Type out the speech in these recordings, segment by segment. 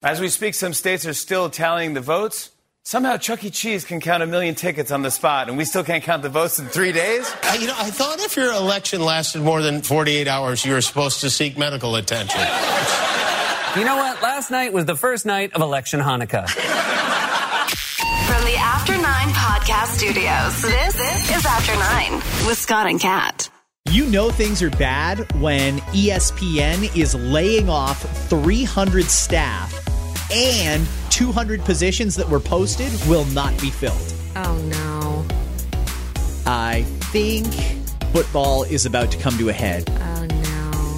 As we speak, some states are still tallying the votes. Somehow Chuck E. Cheese can count 1 million tickets on the spot, and we still can't count the votes in 3 days? I thought if your election lasted more than 48 hours, you were supposed to seek medical attention. You know what? Last night was the first night of election Hanukkah. From the After 9 podcast studios, this is After 9 with Scott and Kat. You know things are bad when ESPN is laying off 300 staff and 200 positions that were posted will not be filled. Oh, no. I think football is about to come to a head. Oh,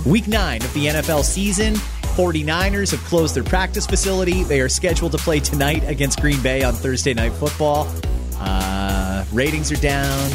no. Week 9 of the NFL season, 49ers have closed their practice facility. They are scheduled to play tonight against Green Bay on Thursday Night Football. Ratings are down.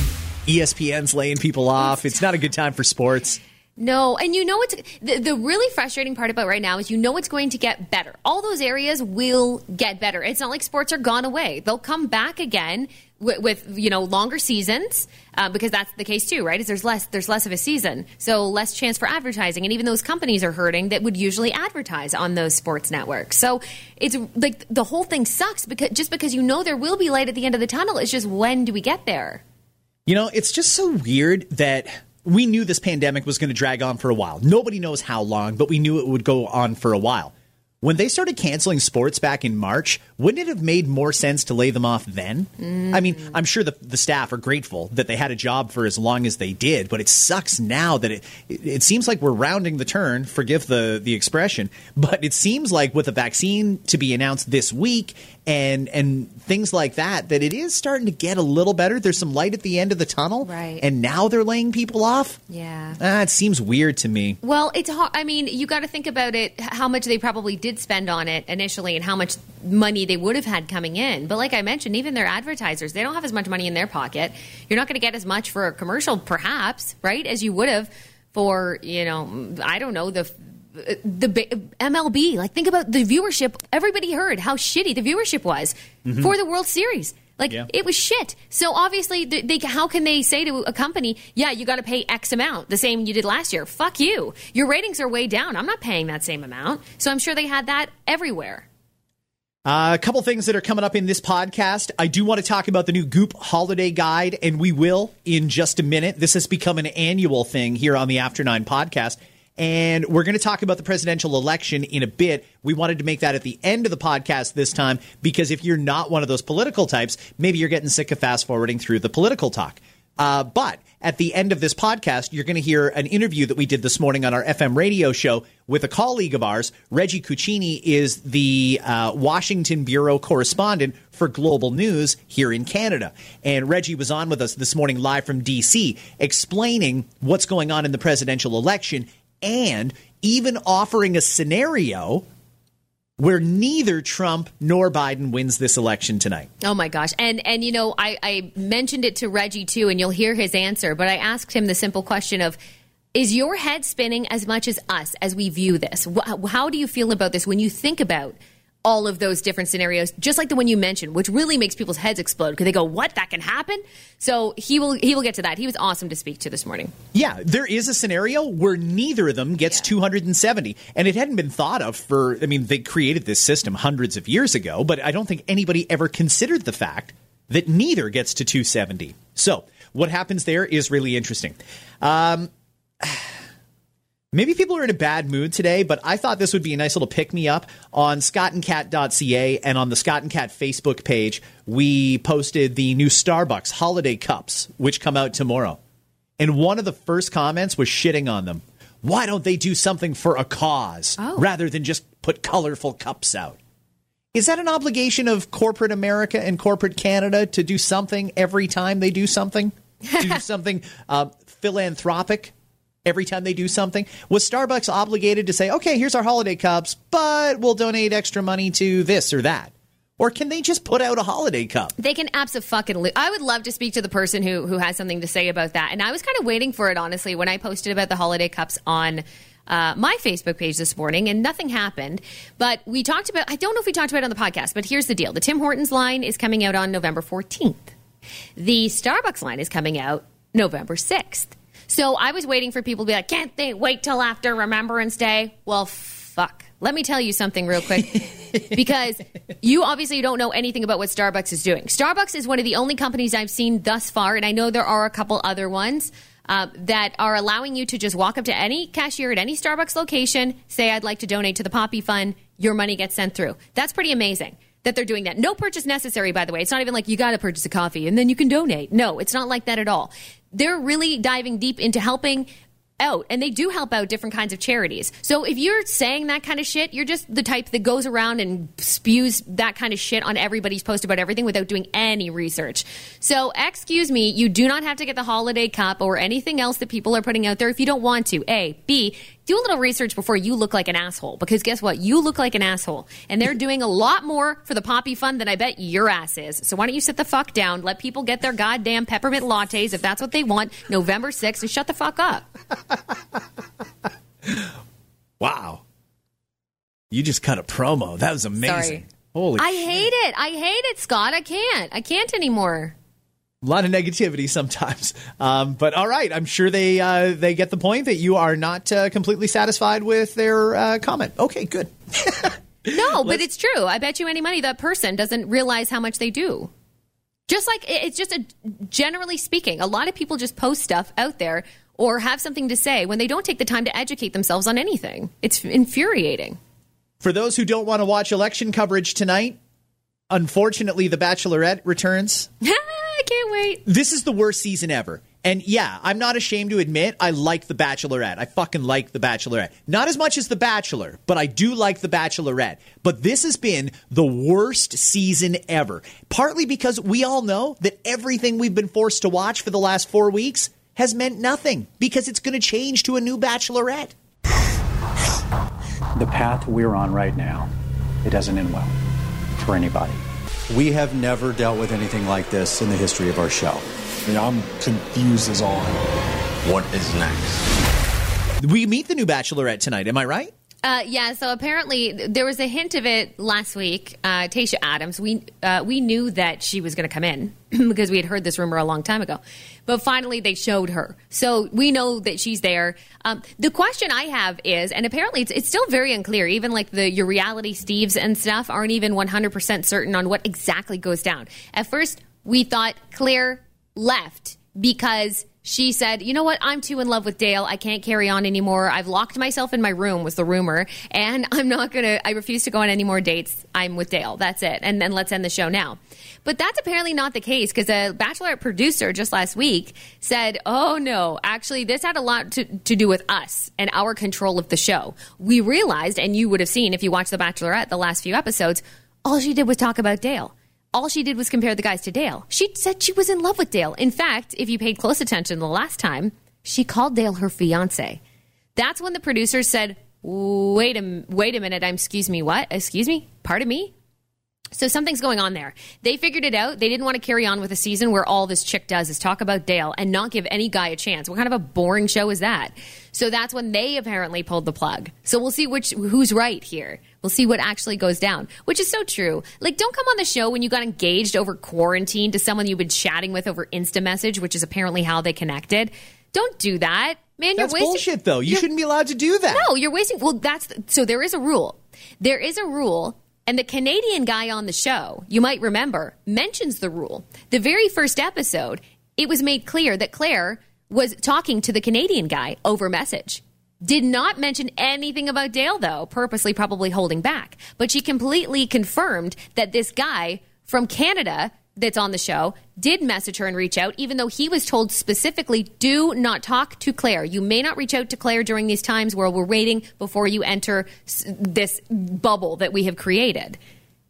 ESPN's laying people off. It's not a good time for sports. No, and you know what's the really frustrating part about right now is you know it's going to get better. All those areas will get better. It's not like sports are gone away. They'll come back again with you know, longer seasons because that's the case too, right? Is there's less of a season, so less chance for advertising, and even those companies are hurting that would usually advertise on those sports networks. So it's like the whole thing sucks because you know there will be light at the end of the tunnel. It's just when do we get there? You know, it's just so weird that we knew this pandemic was going to drag on for a while. Nobody knows how long, but we knew it would go on for a while. When they started canceling sports back in March, wouldn't it have made more sense to lay them off then? I mean, I'm sure the staff are grateful that they had a job for as long as they did, but it sucks now that it seems like we're rounding the turn, forgive the expression, but it seems like with a vaccine to be announced this week and things like that it is starting to get a little better. There's some light at the end of the tunnel, right? And now they're laying people off? Yeah. It seems weird to me. Well, it's hard. I mean, you got to think about it, how much they probably did spend on it initially and how much money they would have had coming in. But like I mentioned, even their advertisers, they don't have as much money in their pocket. You're not going to get as much for a commercial, perhaps, right, as you would have for, you know, I don't know, the MLB. Like, think about the viewership. Everybody heard how shitty the viewership was for the World Series. Like, It was shit. So obviously, how can they say to a company, yeah, you got to pay X amount, the same you did last year? Fuck you. Your ratings are way down. I'm not paying that same amount. So I'm sure they had that everywhere. A couple things that are coming up in this podcast. I do want to talk about the new Goop holiday guide, and we will in just a minute. This has become an annual thing here on the After 9 podcast. And we're going to talk about the presidential election in a bit. We wanted to make that at the end of the podcast this time, because if you're not one of those political types, maybe you're getting sick of fast forwarding through the political talk. But at the end of this podcast, you're going to hear an interview that we did this morning on our FM radio show with a colleague of ours. Reggie Cicchini is the Washington Bureau correspondent for Global News here in Canada. And Reggie was on with us this morning live from D.C. explaining what's going on in the presidential election, and even offering a scenario where neither Trump nor Biden wins this election tonight. Oh, my gosh. And you know, I mentioned it to Reggie, too, and you'll hear his answer. But I asked him the simple question of, is your head spinning as much as us as we view this? How do you feel about this when you think about all of those different scenarios, just like the one you mentioned, which really makes people's heads explode because they go, what, that can happen? So he will get to that. He was awesome to speak to this morning. Yeah, there is a scenario where neither of them gets 270. And it hadn't been thought of for, I mean, they created this system hundreds of years ago, but I don't think anybody ever considered the fact that neither gets to 270. So what happens there is really interesting. Maybe people are in a bad mood today, but I thought this would be a nice little pick-me-up on scottandcat.ca and on the Scott and Cat Facebook page. We posted the new Starbucks holiday cups, which come out tomorrow. And one of the first comments was shitting on them. Why don't they do something for a cause rather than just put colorful cups out? Is that an obligation of corporate America and corporate Canada to do something every time they do something? Do something philanthropic? Every time they do something, was Starbucks obligated to say, OK, here's our holiday cups, but we'll donate extra money to this or that? Or can they just put out a holiday cup? They can abso-fucking-lutely. I would love to speak to the person who has something to say about that. And I was kind of waiting for it, honestly, when I posted about the holiday cups on my Facebook page this morning, and nothing happened. But we talked about, I don't know if we talked about it on the podcast, but here's the deal. The Tim Hortons line is coming out on November 14th. The Starbucks line is coming out November 6th. So I was waiting for people to be like, can't they wait till after Remembrance Day? Well, fuck. Let me tell you something real quick, because you obviously don't know anything about what Starbucks is doing. Starbucks is one of the only companies I've seen thus far, and I know there are a couple other ones, that are allowing you to just walk up to any cashier at any Starbucks location, say, I'd like to donate to the Poppy Fund, your money gets sent through. That's pretty amazing that they're doing that. No purchase necessary, by the way. It's not even like you got to purchase a coffee and then you can donate. No, it's not like that at all. They're really diving deep into helping out, and they do help out different kinds of charities. So if you're saying that kind of shit, you're just the type that goes around and spews that kind of shit on everybody's post about everything without doing any research. So excuse me, you do not have to get the holiday cup or anything else that people are putting out there if you don't want to. A. B. Do a little research before you look like an asshole, because guess what? You look like an asshole, and they're doing a lot more for the Poppy Fund than I bet your ass is. So why don't you sit the fuck down, let people get their goddamn peppermint lattes if that's what they want, November 6th, and shut the fuck up. Wow. You just cut a promo. That was amazing. Sorry. Holy shit. I hate it. I hate it, Scott. I can't anymore. A lot of negativity sometimes, but all right. I'm sure they get the point that you are not completely satisfied with their comment. Okay, good. No, but it's true. I bet you any money that person doesn't realize how much they do. Just like it's just generally speaking, a lot of people just post stuff out there or have something to say when they don't take the time to educate themselves on anything. It's infuriating. For those who don't want to watch election coverage tonight, unfortunately, The Bachelorette returns. I can't wait. This is the worst season ever. And yeah, I'm not ashamed to admit I like The Bachelorette. I fucking like The Bachelorette. Not as much as The Bachelor, but I do like The Bachelorette. But this has been the worst season ever. Partly because we all know that everything we've been forced to watch for the last 4 weeks has meant nothing, because it's going to change to a new Bachelorette. The path we're on right now, it doesn't end well for anybody. We have never dealt with anything like this in the history of our show. I mean, I'm confused as all. What is next? We meet the new Bachelorette tonight, am I right? Yeah, so apparently there was a hint of it last week. Tayshia Adams, we knew that she was going to come in because we had heard this rumor a long time ago. But finally they showed her. So we know that she's there. The question I have is, and apparently it's still very unclear, even like your reality Steves and stuff aren't even 100% certain on what exactly goes down. At first we thought Claire left because she said, you know what, I'm too in love with Dale. I can't carry on anymore. I've locked myself in my room, was the rumor. And I refuse to go on any more dates. I'm with Dale. That's it. And then let's end the show now. But that's apparently not the case, because a Bachelorette producer just last week said, oh no, actually this had a lot to do with us and our control of the show. We realized, and you would have seen if you watched The Bachelorette the last few episodes, all she did was talk about Dale. All she did was compare the guys to Dale. She said she was in love with Dale. In fact, if you paid close attention the last time, she called Dale her fiance. That's when the producers said, wait a minute, excuse me, what? Excuse me? Pardon me? So something's going on there. They figured it out. They didn't want to carry on with a season where all this chick does is talk about Dale and not give any guy a chance. What kind of a boring show is that? So that's when they apparently pulled the plug. So we'll see who's right here. We'll see what actually goes down, which is so true. Like, don't come on the show when you got engaged over quarantine to someone you've been chatting with over Insta message, which is apparently how they connected. Don't do that. Man, that's bullshit, though. You shouldn't be allowed to do that. No, you're wasting. Well, so there is a rule. There is a rule. And the Canadian guy on the show, you might remember, mentions the rule. The very first episode, it was made clear that Claire was talking to the Canadian guy over message. Did not mention anything about Dale, though, purposely probably holding back. But she completely confirmed that this guy from Canada that's on the show did message her and reach out, even though he was told specifically, do not talk to Claire. You may not reach out to Claire during these times where we're waiting before you enter this bubble that we have created.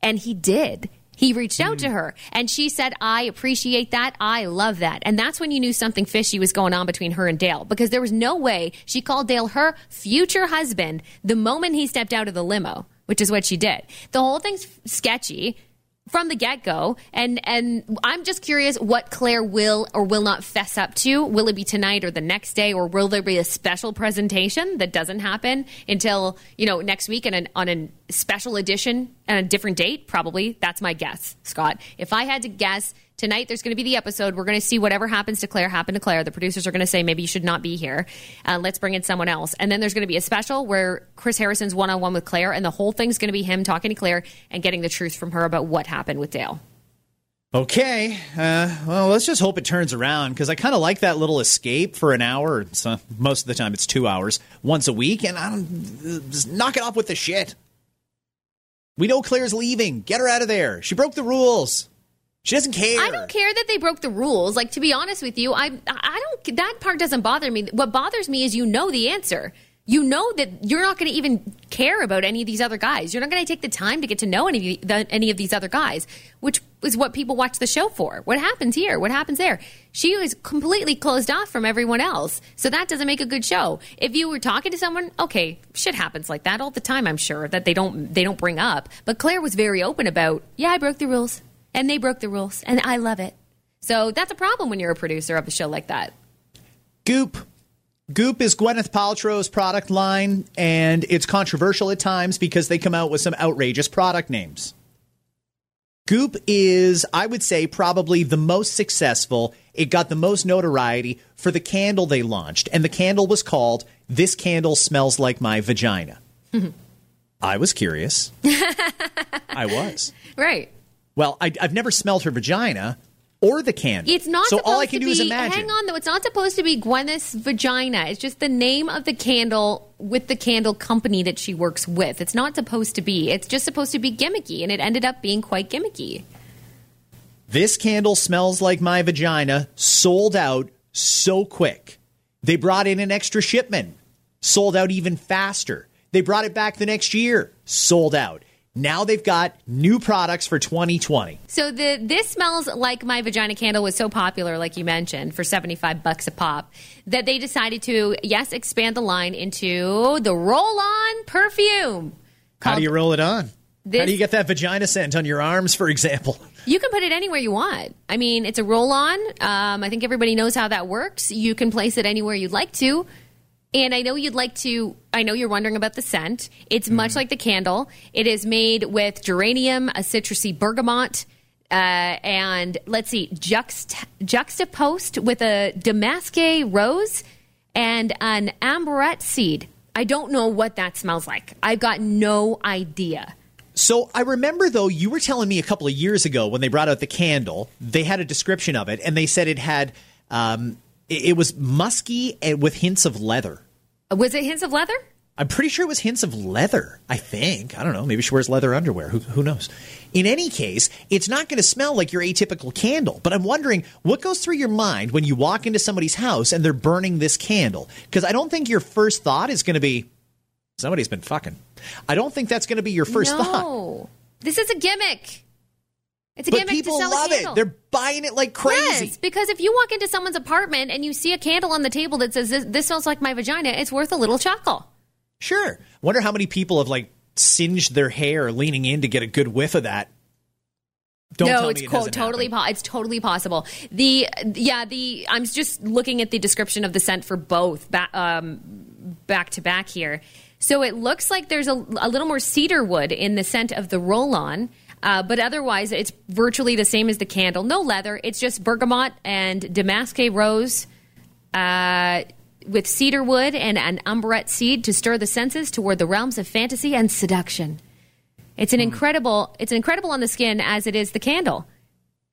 And he did. He reached out to her, and she said, I appreciate that. I love that. And that's when you knew something fishy was going on between her and Dale, because there was no way she called Dale her future husband the moment he stepped out of the limo, which is what she did. The whole thing's sketchy. from the get-go. And I'm just curious what Claire will or will not fess up to. Will it be tonight or the next day, or will there be a special presentation that doesn't happen until, you know, next week and on a special edition and a different date? Probably. That's my guess, Scott. If I had to guess, tonight there's going to be the episode. We're going to see whatever happens to Claire happen to Claire. The producers are going to say, maybe you should not be here. Let's bring in someone else. And then there's going to be a special where Chris Harrison's one-on-one with Claire, and the whole thing's going to be him talking to Claire and getting the truth from her about what happened with Dale. Okay. Well, let's just hope it turns around, because I kind of like that little escape for an hour. So most of the time it's 2 hours once a week, and I don't, just knock it off with the shit. We know Claire's leaving. Get her out of there. She broke the rules. She doesn't care. I don't care that they broke the rules. Like, to be honest with you, I don't, that part doesn't bother me. What bothers me is, you know the answer. You know that you're not going to even care about any of these other guys. You're not going to take the time to get to know any of these other guys, which is what people watch the show for. What happens here? What happens there? She was completely closed off from everyone else, so that doesn't make a good show. If you were talking to someone, okay, shit happens like that all the time, I'm sure, that they don't bring up. But Claire was very open about, yeah, I broke the rules. And they broke the rules, and I love it. So that's a problem when you're a producer of a show like that. Goop. Goop is Gwyneth Paltrow's product line, and it's controversial at times because they come out with some outrageous product names. Goop is, I would say, probably the most successful. It got the most notoriety for the candle they launched, and the candle was called This Candle Smells Like My Vagina. I was curious. I was. Right. Well, I've never smelled her vagina or the candle. It's not so all I can do is imagine. Hang on, though. It's not supposed to be Gwyneth's vagina. It's just the name of the candle with the candle company that she works with. It's not supposed to be. It's just supposed to be gimmicky, and it ended up being quite gimmicky. This Candle Smells Like My Vagina sold out so quick. They brought in an extra shipment. Sold out even faster. They brought it back the next year. Sold out. Now they've got new products for 2020. So the This Smells Like My Vagina candle was so popular, like you mentioned, for $75 a pop, that they decided to, yes, expand the line into the roll-on perfume. How do you roll it on? How do you get that vagina scent on your arms, for example? You can put it anywhere you want. I mean, it's a roll-on. I think everybody knows how that works. You can place it anywhere you'd like to. And I know you'd like to, I know you're wondering about the scent. It's much like the candle. It is made with geranium, a citrusy bergamot, and let's see, juxtaposed with a Damascus rose and an amberette seed. I don't know what that smells like. I've got no idea. So I remember, though, you were telling me a couple of years ago when they brought out the candle, they had a description of it, and they said it had, it was musky and with hints of leather. Was it hints of leather? I'm pretty sure it was hints of leather, I think. I don't know. Maybe she wears leather underwear. Who knows? In any case, it's not going to smell like your atypical candle. But I'm wondering, what goes through your mind when you walk into somebody's house and they're burning this candle? Because I don't think your first thought is going to be, somebody's been fucking. I don't think that's going to be your first thought. No. This is a gimmick. It's a gimmick, but people love it. They're buying it like crazy. Yes, because if you walk into someone's apartment and you see a candle on the table that says, this smells like my vagina, it's worth a little chuckle. Sure. Wonder how many people have, like, singed their hair leaning in to get a good whiff of that. It's totally possible. I'm just looking at the description of the scent for both back to back here. So it looks like there's a little more cedar wood in the scent of the roll-on. But otherwise, it's virtually the same as the candle. No leather. It's just bergamot and Damascus rose with cedar wood and an umbrette seed to stir the senses toward the realms of fantasy and seduction. It's incredible on the skin as it is the candle.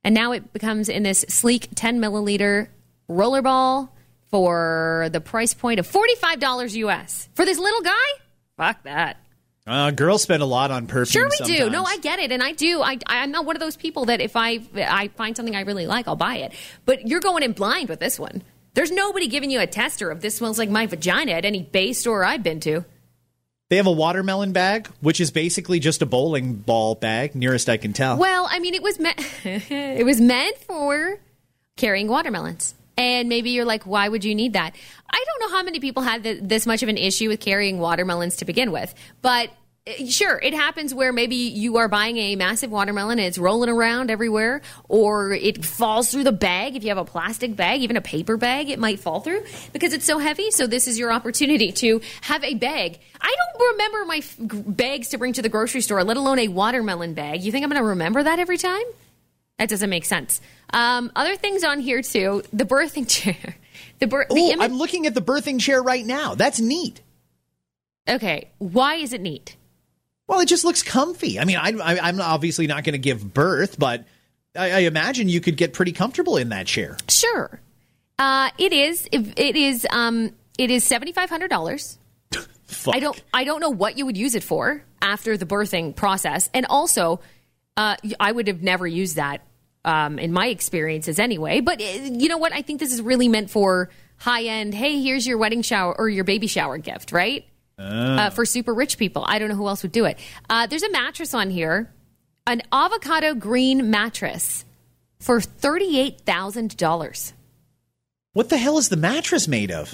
And now it becomes in this sleek 10-milliliter rollerball for the price point of $45 US. For this little guy? Fuck that. Girls spend a lot on perfume. Sure, we sometimes do. No, I get it, and I do. I'm not one of those people that if I find something I really like, I'll buy it. But you're going in blind with this one. There's nobody giving you a tester of this smells like my vagina at any Bay store I've been to. They have a watermelon bag, which is basically just a bowling ball bag, nearest I can tell. Well, I mean, it was meant for carrying watermelons. And maybe you're like, why would you need that? I don't know how many people had this much of an issue with carrying watermelons to begin with. But Sure, it happens where maybe you are buying a massive watermelon and it's rolling around everywhere, or it falls through the bag. If you have a plastic bag, even a paper bag, it might fall through because it's so heavy. So this is your opportunity to have a bag. I don't remember my bags to bring to the grocery store, let alone a watermelon bag. You think I'm going to remember that every time? That doesn't make sense. Other things on here, too. The birthing chair. I'm looking at the birthing chair right now. That's neat. Okay, why is it neat? Well, it just looks comfy. I mean, I'm obviously not going to give birth, but I imagine you could get pretty comfortable in that chair. Sure. It is $7,500. Fuck. I don't know what you would use it for after the birthing process. And also, I would have never used that in my experiences anyway. But you know what? I think this is really meant for high end. Hey, here's your wedding shower or your baby shower gift, right? For super rich people. I don't know who else would do it. There's a mattress on here, an avocado green mattress for $38,000. What the hell is the mattress made of?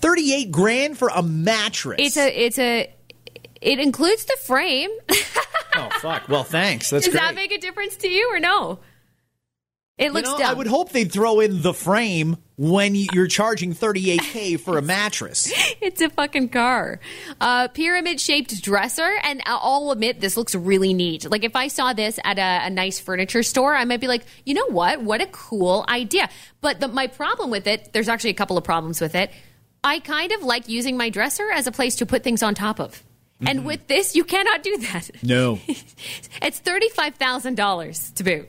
38 grand for a mattress. It includes the frame. Oh, fuck. Well, thanks. That's Does that make a difference to you or no? It looks dumb. I would hope they'd throw in the frame when you're charging $38,000 for a mattress. It's a fucking car. Pyramid-shaped dresser, and I'll admit this looks really neat. Like, if I saw this at a nice furniture store, I might be like, you know what? What a cool idea. But my problem with it, there's actually a couple of problems with it. I kind of like using my dresser as a place to put things on top of. Mm-hmm. And with this, you cannot do that. No. It's $35,000 to boot.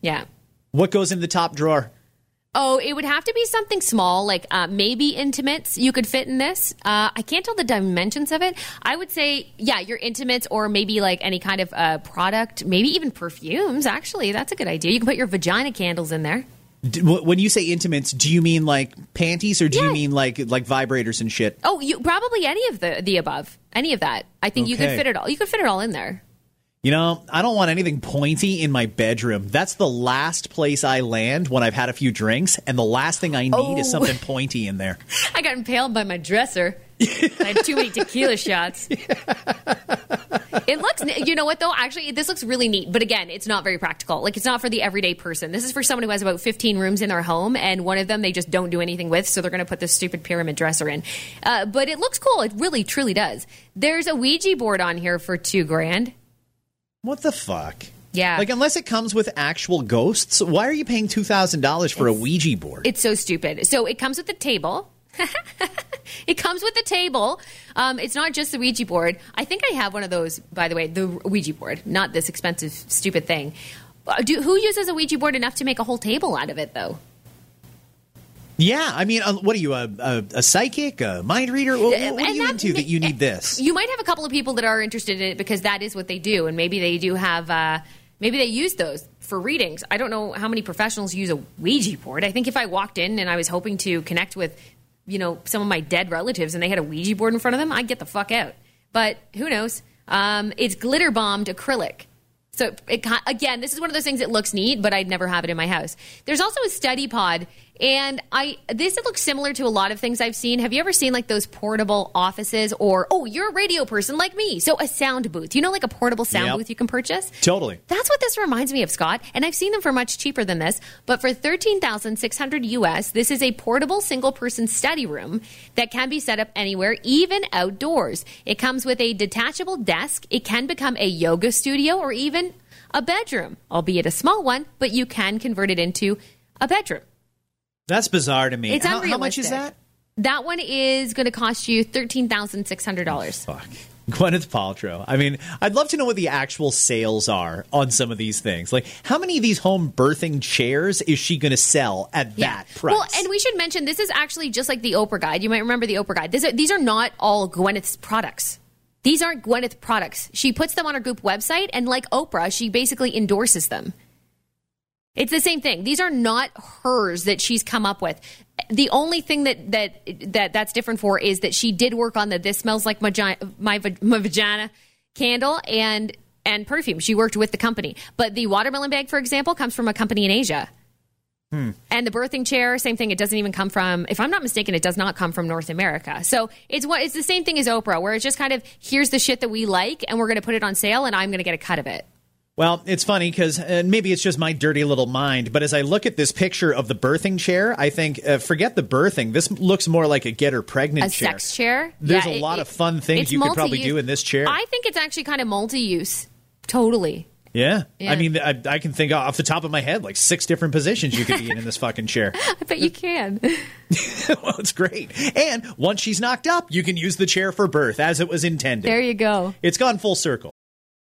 Yeah. What goes in the top drawer? Oh, it would have to be something small, like maybe intimates you could fit in this. I can't tell the dimensions of it. I would say, yeah, your intimates or maybe like any kind of product, maybe even perfumes. Actually, that's a good idea. You can put your vagina candles in there. When you say intimates, do you mean like panties or do you mean like vibrators and shit? Oh, probably any of the above, any of that. I think you could fit it all. You could fit it all in there. You know, I don't want anything pointy in my bedroom. That's the last place I land when I've had a few drinks, and the last thing I need is something pointy in there. I got impaled by my dresser. I had too many tequila shots. It looks, you know what, though? Actually, this looks really neat. But again, it's not very practical. Like, it's not for the everyday person. This is for someone who has about 15 rooms in their home, and one of them they just don't do anything with, so they're going to put this stupid pyramid dresser in. But it looks cool. It really, truly does. There's a Ouija board on here for $2,000. What the fuck? Yeah. Like, unless it comes with actual ghosts, why are you paying $2,000 for a Ouija board? It's so stupid. So it comes with a table. It comes with a table. It's not just the Ouija board. I think I have one of those, by the way, the Ouija board, not this expensive, stupid thing. Who uses a Ouija board enough to make a whole table out of it, though? Yeah, I mean, what are you, a psychic, a mind reader? What are you into that you need this? You might have a couple of people that are interested in it because that is what they do, and maybe they do have, maybe they use those for readings. I don't know how many professionals use a Ouija board. I think if I walked in and I was hoping to connect with, you know, some of my dead relatives and they had a Ouija board in front of them, I'd get the fuck out. But who knows? It's glitter-bombed acrylic. So, again, this is one of those things that looks neat, but I'd never have it in my house. There's also a study pod, and it looks similar to a lot of things I've seen. Have you ever seen, like, those portable offices or, you're a radio person like me, so a sound booth. You know, like a portable sound booth you can purchase? Totally. That's what this reminds me of, Scott, and I've seen them for much cheaper than this, but for $13,600 U.S., this is a portable single-person study room that can be set up anywhere, even outdoors. It comes with a detachable desk. It can become a yoga studio or even a bedroom, albeit a small one, but you can convert it into a bedroom. That's bizarre to me. It's unrealistic. How much is that? That one is going to cost you $13,600. Oh, fuck. Gwyneth Paltrow. I mean, I'd love to know what the actual sales are on some of these things. Like, how many of these home birthing chairs is she going to sell at that price? Well, and we should mention, this is actually just like the Oprah guide. You might remember the Oprah guide. These are not all Gwyneth's products. These aren't Gwyneth products. She puts them on her Goop website, and like Oprah, she basically endorses them. It's the same thing. These are not hers that she's come up with. The only thing that's different for is that she did work on the This Smells Like My Vagina candle and perfume. She worked with the company. But the watermelon bag, for example, comes from a company in Asia. And the birthing chair, same thing. It doesn't even come from, if I'm not mistaken, it does not come from North America. So it's the same thing as Oprah, where it's just kind of, here's the shit that we like, and we're going to put it on sale, and I'm going to get a cut of it. Well, it's funny because maybe it's just my dirty little mind, but as I look at this picture of the birthing chair, I think, forget the birthing. This looks more like a get her pregnant chair. A sex chair? There's a lot of fun things you could probably do in this chair. I think it's actually kind of multi-use. Totally. Yeah. I mean, I can think off the top of my head, like 6 different positions you could be in this fucking chair. I bet you can. Well, it's great. And once she's knocked up, you can use the chair for birth as it was intended. There you go. It's gone full circle.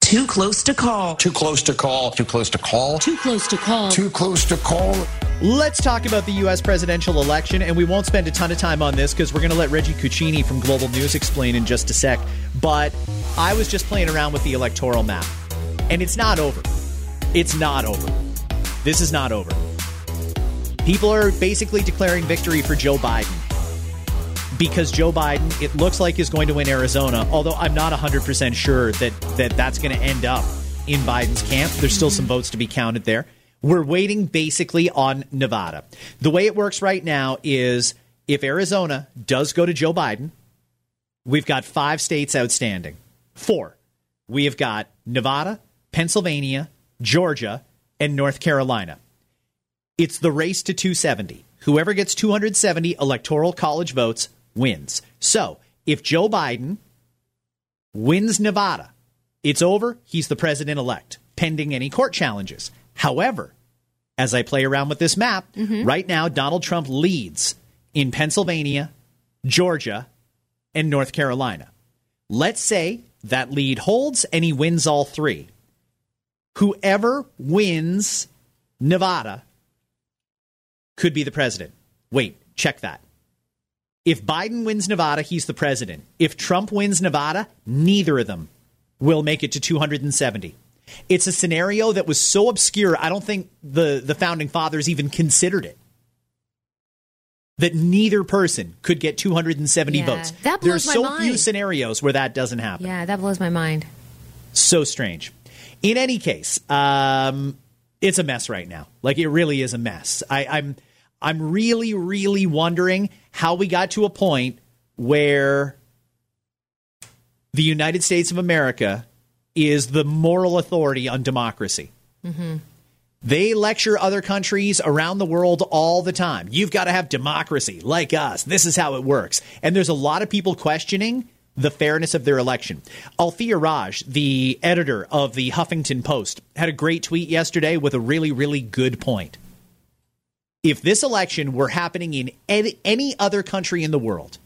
Too close to call. Too close to call. Too close to call. Too close to call. Too close to call. Let's talk about the U.S. presidential election, and we won't spend a ton of time on this because we're going to let Reggie Cicchini from Global News explain in just a sec. But I was just playing around with the electoral map, and it's not over. It's not over. This is not over. People are basically declaring victory for Joe Biden, because Joe Biden, it looks like, is going to win Arizona, although I'm not 100% sure that's going to end up in Biden's camp. There's still some votes to be counted there. We're waiting basically on Nevada. The way it works right now is if Arizona does go to Joe Biden, we've got 5 states outstanding. 4. We have got Nevada, Pennsylvania, Georgia, and North Carolina. It's the race to 270. Whoever gets 270 electoral college votes wins. So if Joe Biden wins Nevada, it's over. He's the president-elect, pending any court challenges. However, as I play around with this map, right now, Donald Trump leads in Pennsylvania, Georgia, and North Carolina. Let's say that lead holds and he wins all 3. Whoever wins Nevada could be the president. Wait, check that. If Biden wins Nevada, he's the president. If Trump wins Nevada, neither of them will make it to 270. It's a scenario that was so obscure, I don't think the founding fathers even considered it, that neither person could get 270 votes. There's so few scenarios where that doesn't happen. Yeah, that blows my mind. So strange. In any case, it's a mess right now. Like, it really is a mess. I'm really, really wondering how we got to a point where the United States of America is the moral authority on democracy. They lecture other countries around the world all the time. You've got to have democracy like us. This is how it works. And there's a lot of people questioning the fairness of their election. Althea Raj, the editor of the Huffington Post, had a great tweet yesterday with a really, really good point. If this election were happening in any other country in the world,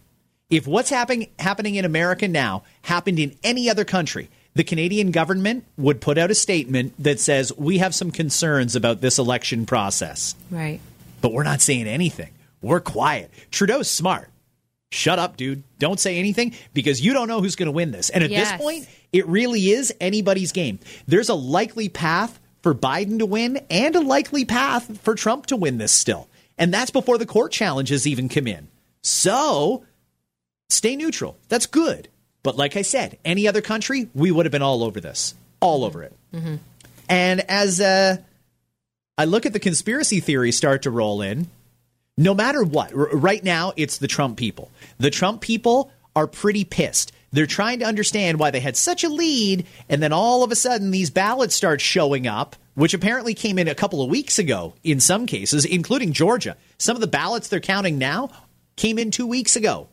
if what's happening in America now happened in any other country, the Canadian government would put out a statement that says, we have some concerns about this election process. Right. But we're not saying anything. We're quiet. Trudeau's smart. Shut up, dude. Don't say anything, because you don't know who's going to win this. And at this point, it really is anybody's game. There's a likely path for Biden to win and a likely path for Trump to win this still. And that's before the court challenges even come in. So stay neutral. That's good. But like I said, any other country, we would have been all over this, all over it. And as I look at the conspiracy theories start to roll in, no matter what, right now, it's the Trump people. The Trump people are pretty pissed. They're trying to understand why they had such a lead, and then all of a sudden these ballots start showing up, which apparently came in a couple of weeks ago in some cases, including Georgia. Some of the ballots they're counting now came in 2 weeks ago.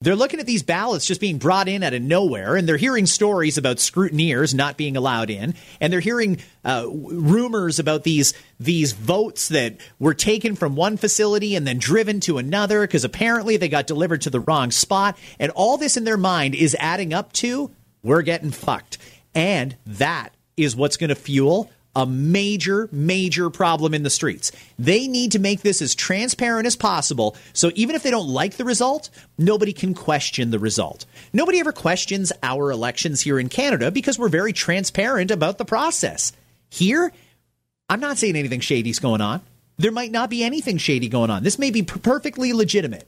They're looking at these ballots just being brought in out of nowhere, and they're hearing stories about scrutineers not being allowed in, and they're hearing rumors about these votes that were taken from one facility and then driven to another because apparently they got delivered to the wrong spot. And all this in their mind is adding up to, we're getting fucked. And that is what's going to fuel a major, major problem in the streets. They need to make this as transparent as possible, so even if they don't like the result, nobody can question the result. Nobody ever questions our elections here in Canada because we're very transparent about the process. Here, I'm not saying anything shady's going on. There might not be anything shady going on. This may be perfectly legitimate,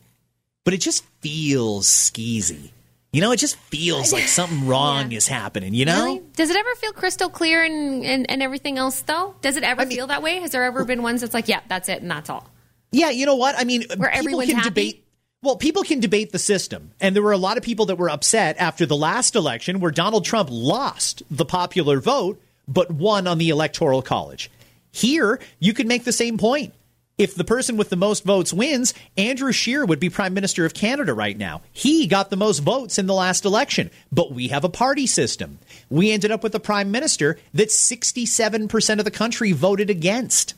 but it just feels skeezy. You know, it just feels like something wrong is happening, you know? Really? Does it ever feel crystal clear and everything else, though? Does it ever feel that way? Has there ever been ones that's like, yeah, that's it and that's all? Yeah, you know what? I mean, where everyone's happy? People can debate the system. And there were a lot of people that were upset after the last election where Donald Trump lost the popular vote but won on the Electoral College. Here, you could make the same point. If the person with the most votes wins, Andrew Scheer would be Prime Minister of Canada right now. He got the most votes in the last election, but we have a party system. We ended up with a prime minister that 67% of the country voted against.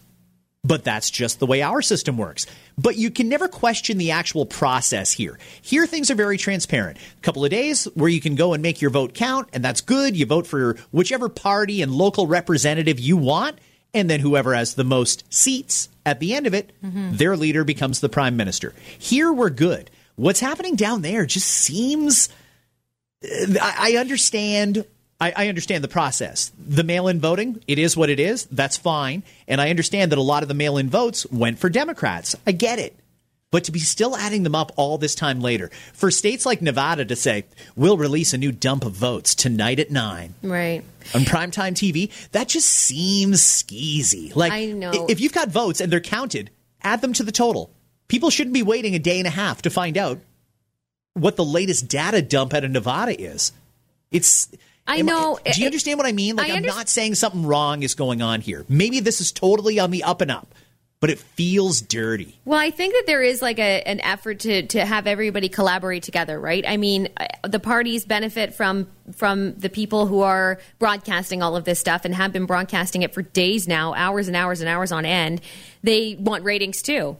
But that's just the way our system works. But you can never question the actual process here. Here, things are very transparent. A couple of days where you can go and make your vote count, and that's good. You vote for whichever party and local representative you want. And then whoever has the most seats at the end of it, their leader becomes the prime minister. Here we're good. What's happening down there just seems I understand the process. The mail-in voting, it is what it is. That's fine. And I understand that a lot of the mail-in votes went for Democrats. I get it. But to be still adding them up all this time later, for states like Nevada to say, we'll release a new dump of votes tonight at 9. Right. On primetime TV, that just seems skeezy. Like, I know. If you've got votes and they're counted, add them to the total. People shouldn't be waiting a day and a half to find out what the latest data dump out of Nevada is. Do you understand what I mean? Like, I'm not saying something wrong is going on here. Maybe this is totally on the up and up. But it feels dirty. Well, I think that there is like an effort to have everybody collaborate together, right? I mean, the parties benefit from the people who are broadcasting all of this stuff and have been broadcasting it for days now, hours and hours and hours on end. They want ratings too.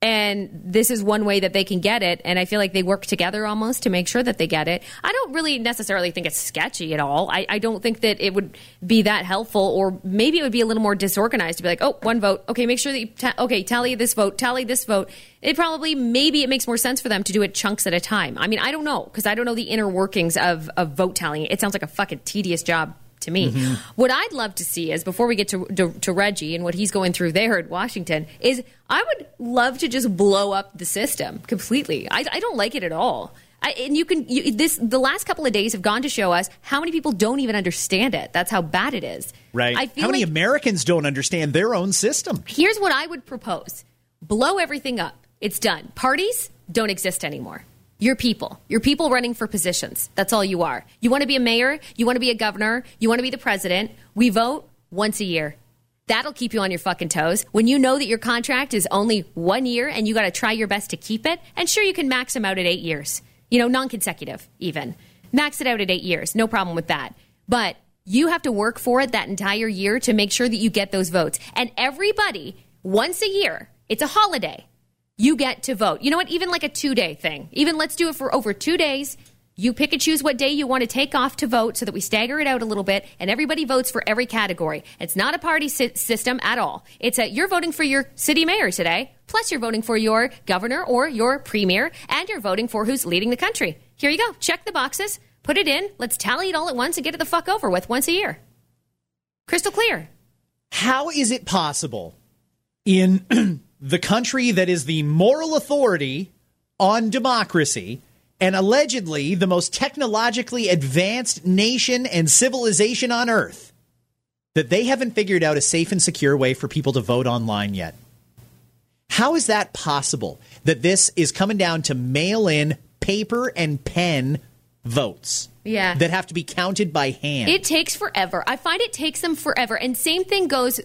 And this is one way that they can get it. And I feel like they work together almost to make sure that they get it. I don't really necessarily think it's sketchy at all. I don't think that it would be that helpful, or maybe it would be a little more disorganized to be like, oh, one vote. Okay, make sure that you tally this vote, tally this vote. It probably, maybe it makes more sense for them to do it chunks at a time. I mean, I don't know, because I don't know the inner workings of vote tallying. It sounds like a fucking tedious job to me. Mm-hmm. What I'd love to see is, before we get to Reggie and what he's going through there in Washington, is I would love to just blow up the system completely. I don't like it at all. The last couple of days have gone to show us how many people don't even understand it. That's how bad it is. Right. I feel how many Americans don't understand their own system. Here's what I would propose. Blow everything up. It's done. Parties don't exist anymore. Your people running for positions. That's all you are. You want to be a mayor. You want to be a governor. You want to be the president. We vote once a year. That'll keep you on your fucking toes. When you know that your contract is only 1 year and you got to try your best to keep it. And sure, you can max them out at 8 years. You know, non-consecutive even. Max it out at 8 years. No problem with that. But you have to work for it that entire year to make sure that you get those votes. And everybody, once a year, it's a holiday. You get to vote. You know what? Even like a 2-day thing. Even let's do it for over 2 days. You pick and choose what day you want to take off to vote so that we stagger it out a little bit, and everybody votes for every category. It's not a party system at all. It's you're voting for your city mayor today, plus you're voting for your governor or your premier, and you're voting for who's leading the country. Here you go. Check the boxes. Put it in. Let's tally it all at once and get it the fuck over with once a year. Crystal clear. How is it possible in the country that is the moral authority on democracy and allegedly the most technologically advanced nation and civilization on earth, that they haven't figured out a safe and secure way for people to vote online yet? How is that possible, that this is coming down to mail-in paper and pen votes? Yeah. That have to be counted by hand. It takes forever. I find it takes them forever. And same thing goes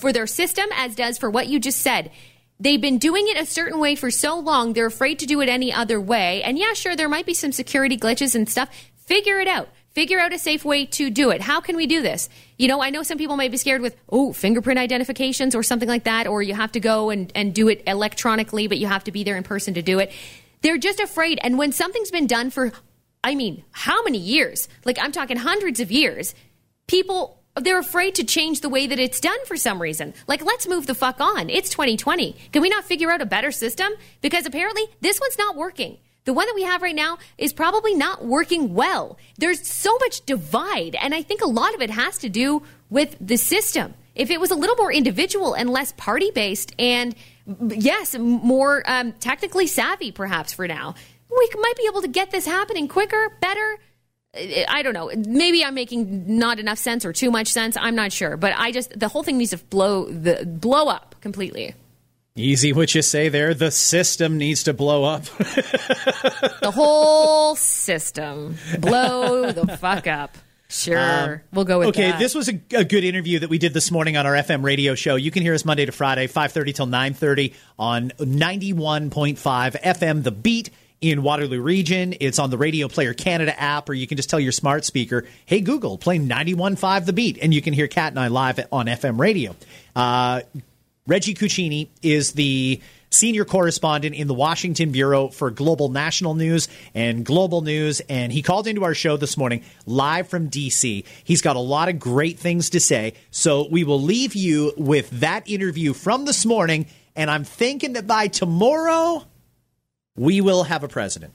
for their system as does for what you just said. They've been doing it a certain way for so long, they're afraid to do it any other way. And yeah, sure, there might be some security glitches and stuff. Figure it out. Figure out a safe way to do it. How can we do this? You know, I know some people may be scared with, fingerprint identifications or something like that, or you have to go and do it electronically, but you have to be there in person to do it. They're just afraid. And when something's been done for how many years? Like, I'm talking hundreds of years. People they're afraid to change the way that it's done for some reason. Like, let's move the fuck on. It's 2020. Can we not figure out a better system? Because apparently this one's not working. The one that we have right now is probably not working well. There's so much divide, and I think a lot of it has to do with the system. If it was a little more individual and less party-based and, yes, more technically savvy perhaps for now, we might be able to get this happening quicker, better. I don't know. Maybe I'm making not enough sense or too much sense. I'm not sure. But the whole thing needs to blow up completely. Easy what you say there. The system needs to blow up. The whole system. Blow the fuck up. Sure. We'll go with that. Okay, this was a good interview that we did this morning on our FM radio show. You can hear us Monday to Friday, 5:30 till 9:30 on 91.5 FM, The Beat. In Waterloo Region, it's on the Radio Player Canada app, or you can just tell your smart speaker, hey, Google, play 91.5 The Beat, and you can hear Kat and I live on FM radio. Reggie Cicchini is the senior correspondent in the Washington Bureau for Global National News and Global News, and he called into our show this morning live from D.C. He's got a lot of great things to say, so we will leave you with that interview from this morning, and I'm thinking that by tomorrow... we will have a president.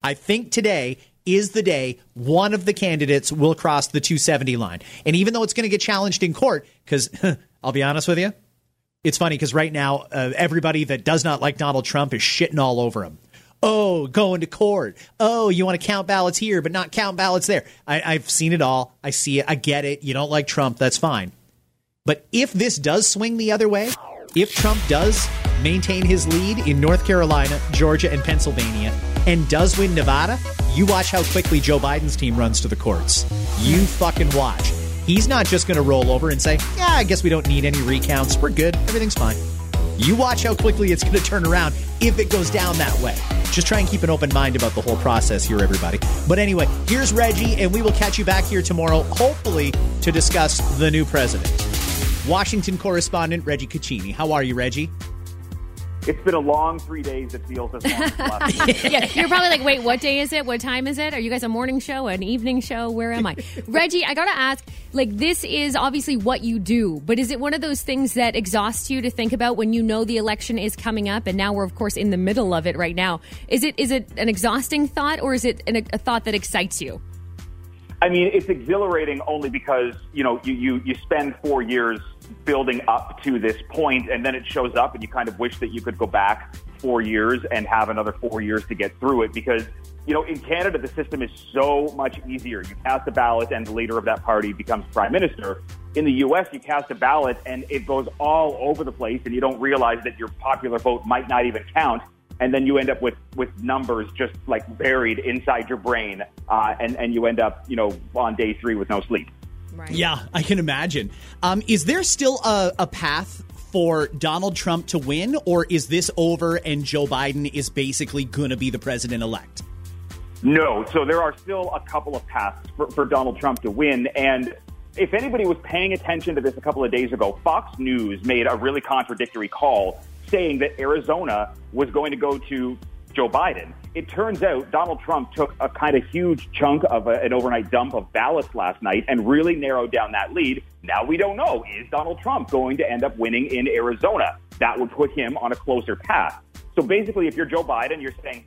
I think today is the day one of the candidates will cross the 270 line. And even though it's going to get challenged in court, because I'll be honest with you, it's funny because right now everybody that does not like Donald Trump is shitting all over him. Oh, going to court. Oh, you want to count ballots here, but not count ballots there. I've seen it all. I see it. I get it. You don't like Trump. That's fine. But if this does swing the other way, if Trump does maintain his lead in North Carolina, Georgia, and Pennsylvania, and does win Nevada, you watch how quickly Joe Biden's team runs to the courts. You fucking watch. He's not just going to roll over and say, yeah, I guess we don't need any recounts. We're good. Everything's fine. You watch how quickly it's going to turn around if it goes down that way. Just try and keep an open mind about the whole process here, everybody. But anyway, here's Reggie, and we will catch you back here tomorrow, hopefully, to discuss the new president. Washington correspondent Reggie Cicchini. How are you, Reggie? It's been a long 3 days. It feels as long as last week. Yeah, you're probably like, wait, what day is it? What time is it? Are you guys a morning show, an evening show? Where am I? Reggie, I got to ask, like, this is obviously what you do, but is it one of those things that exhausts you to think about when you know the election is coming up and now we're, of course, in the middle of it right now? Is it an exhausting thought, or is it a thought that excites you? I mean, it's exhilarating only because, you know, you spend 4 years building up to this point, and then it shows up, and you kind of wish that you could go back 4 years and have another 4 years to get through it, because, you know, in Canada, the system is so much easier. You cast a ballot, and the leader of that party becomes prime minister. In the U.S., you cast a ballot, and it goes all over the place, and you don't realize that your popular vote might not even count. And then you end up with numbers just like buried inside your brain, and you end up, you know, on day three with no sleep. Right. Yeah, I can imagine. Is there still a path for Donald Trump to win, or is this over and Joe Biden is basically going to be the president-elect? No. So there are still a couple of paths for Donald Trump to win. And if anybody was paying attention to this a couple of days ago, Fox News made a really contradictory call saying that Arizona was going to go to Joe Biden. It turns out Donald Trump took a kind of huge chunk of an overnight dump of ballots last night and really narrowed down that lead. Now we don't know, is Donald Trump going to end up winning in Arizona? That would put him on a closer path. So basically, if you're Joe Biden, you're saying,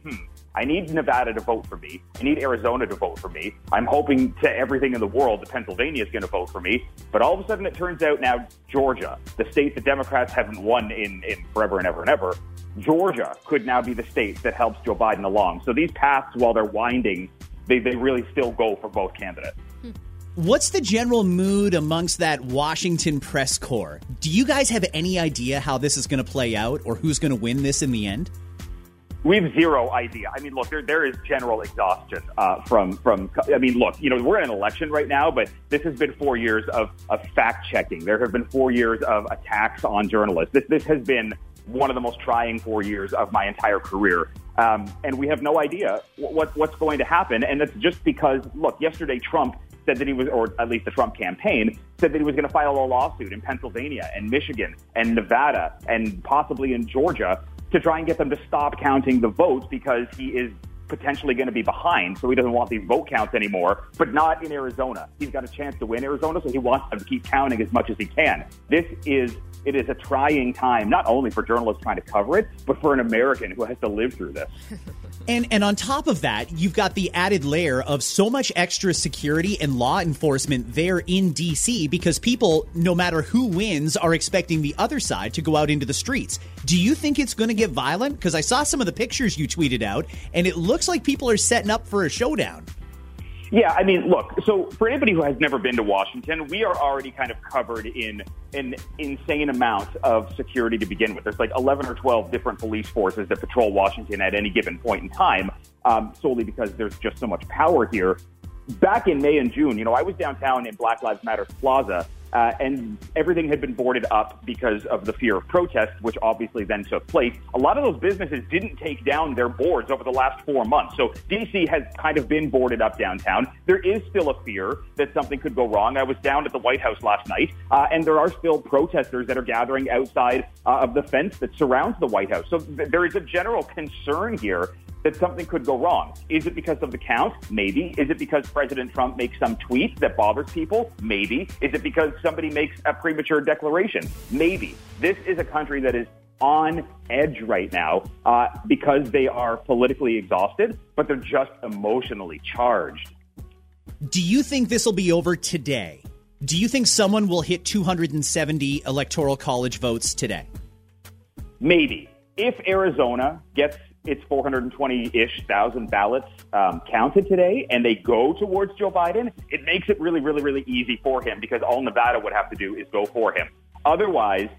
I need Nevada to vote for me. I need Arizona to vote for me. I'm hoping to everything in the world that Pennsylvania is going to vote for me. But all of a sudden, it turns out now Georgia, the state the Democrats haven't won in forever and ever, Georgia could now be the state that helps Joe Biden along. So these paths, while they're winding, they really still go for both candidates. What's the general mood amongst that Washington press corps? Do you guys have any idea how this is going to play out or who's going to win this in the end? We have zero idea. I mean, look, there is general exhaustion from. I mean, look, you know, we're in an election right now, but this has been 4 years of fact checking. There have been 4 years of attacks on journalists. This has been one of the most trying 4 years of my entire career, and we have no idea what's going to happen. And that's just because, look, yesterday Trump said that he was, or at least the Trump campaign said that he was going to file a lawsuit in Pennsylvania and Michigan and Nevada and possibly in Georgia to try and get them to stop counting the votes because he is potentially going to be behind, so he doesn't want these vote counts anymore, but not in Arizona. He's got a chance to win Arizona, so he wants them to keep counting as much as he can. It is a trying time, not only for journalists trying to cover it, but for an American who has to live through this. And on top of that, you've got the added layer of so much extra security and law enforcement there in D.C. because people, no matter who wins, are expecting the other side to go out into the streets. Do you think it's going to get violent? Because I saw some of the pictures you tweeted out, and it looks like people are setting up for a showdown. Yeah, I mean, look, so for anybody who has never been to Washington, we are already kind of covered in an insane amount of security to begin with. There's like 11 or 12 different police forces that patrol Washington at any given point in time, solely because there's just so much power here. Back in May and June, you know, I was downtown in Black Lives Matter Plaza, and everything had been boarded up because of the fear of protests, which obviously then took place. A lot of those businesses didn't take down their boards over the last 4 months. So D.C. has kind of been boarded up downtown. There is still a fear that something could go wrong. I was down at the White House last night, and there are still protesters that are gathering outside of the fence that surrounds the White House. So there is a general concern here that something could go wrong. Is it because of the count? Maybe. Is it because President Trump makes some tweet that bothers people? Maybe. Is it because somebody makes a premature declaration? Maybe. This is a country that is on edge right now because they are politically exhausted, but they're just emotionally charged. Do you think this will be over today? Do you think someone will hit 270 electoral college votes today? Maybe. If Arizona gets its 420-ish thousand ballots counted today, and they go towards Joe Biden, it makes it really, really, really easy for him because all Nevada would have to do is go for him. Otherwise,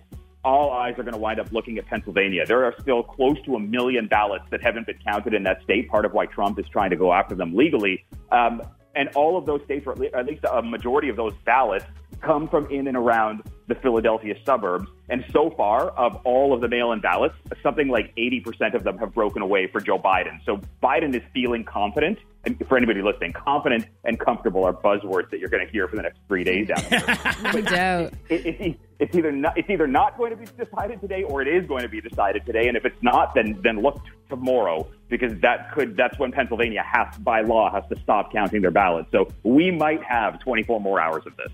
all eyes are going to wind up looking at Pennsylvania. There are still close to 1 million ballots that haven't been counted in that state, part of why Trump is trying to go after them legally. And all of those states, or at least a majority of those ballots, come from in and around the Philadelphia suburbs. And so far, of all of the mail-in ballots, something like 80% of them have broken away for Joe Biden. So Biden is feeling confident. And for anybody listening, confident and comfortable are buzzwords that you're going to hear for the next 3 days out there. No doubt. It's either not going to be decided today, or it is going to be decided today. And if it's not, then look tomorrow, because that's when Pennsylvania has, by law, has to stop counting their ballots. So we might have 24 more hours of this.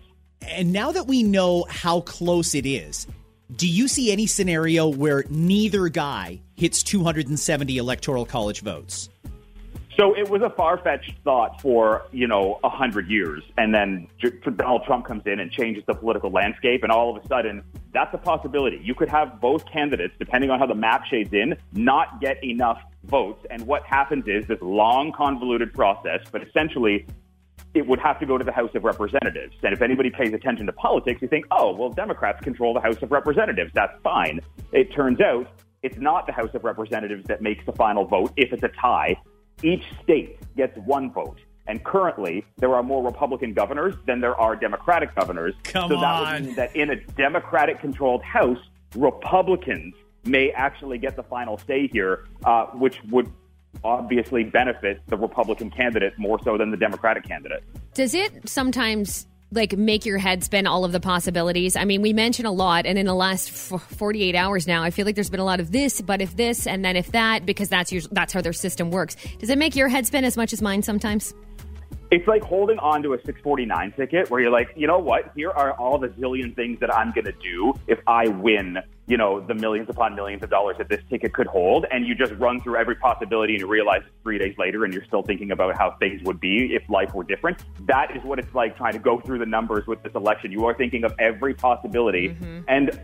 And now that we know how close it is, do you see any scenario where neither guy hits 270 electoral college votes? So it was a far-fetched thought for, 100 years. And then Donald Trump comes in and changes the political landscape. And all of a sudden, that's a possibility. You could have both candidates, depending on how the map shades in, not get enough votes. And what happens is this long, convoluted process, but essentially it would have to go to the House of Representatives. And if anybody pays attention to politics, you think, oh, well, Democrats control the House of Representatives. That's fine. It turns out it's not the House of Representatives that makes the final vote if it's a tie. Each state gets one vote. And currently, there are more Republican governors than there are Democratic governors. So that would mean that in a Democratic-controlled House, Republicans may actually get the final say here, which would obviously benefits the Republican candidate more so than the Democratic candidate. Does it sometimes make your head spin, all of the possibilities? I mean, we mention a lot, and in the last 48 hours now, I feel like there's been a lot of this, but if this, and then if that, because that's how their system works. Does it make your head spin as much as mine sometimes? It's like holding on to a 649 ticket where you're like, you know what? Here are all the zillion things that I'm going to do if I win, the millions upon millions of dollars that this ticket could hold. And you just run through every possibility and you realize 3 days later and you're still thinking about how things would be if life were different. That is what it's like trying to go through the numbers with this election. You are thinking of every possibility. Mm-hmm. And,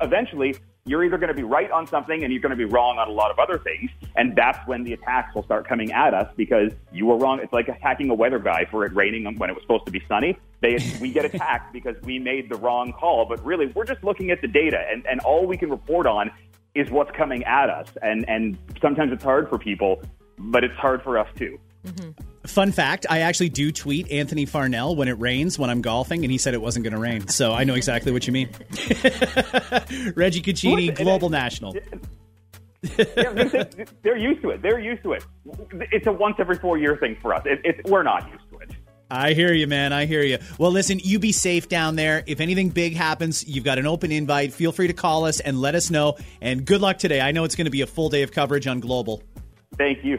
eventually you're either going to be right on something and you're going to be wrong on a lot of other things. And that's when the attacks will start coming at us because you were wrong. It's like attacking a weather guy for it raining when it was supposed to be sunny. We get attacked because we made the wrong call. But really, we're just looking at the data and all we can report on is what's coming at us. And sometimes it's hard for people, but it's hard for us, too. Mm-hmm. Fun fact, I actually do tweet Anthony Farnell when it rains when I'm golfing, and he said it wasn't going to rain. So I know exactly what you mean. Reggie Cicchini, Global National. They're used to it. It's a once every 4 year thing for us. We're not used to it. I hear you, man. I hear you. Well, listen, you be safe down there. If anything big happens, you've got an open invite. Feel free to call us and let us know. And good luck today. I know it's going to be a full day of coverage on Global. Thank you.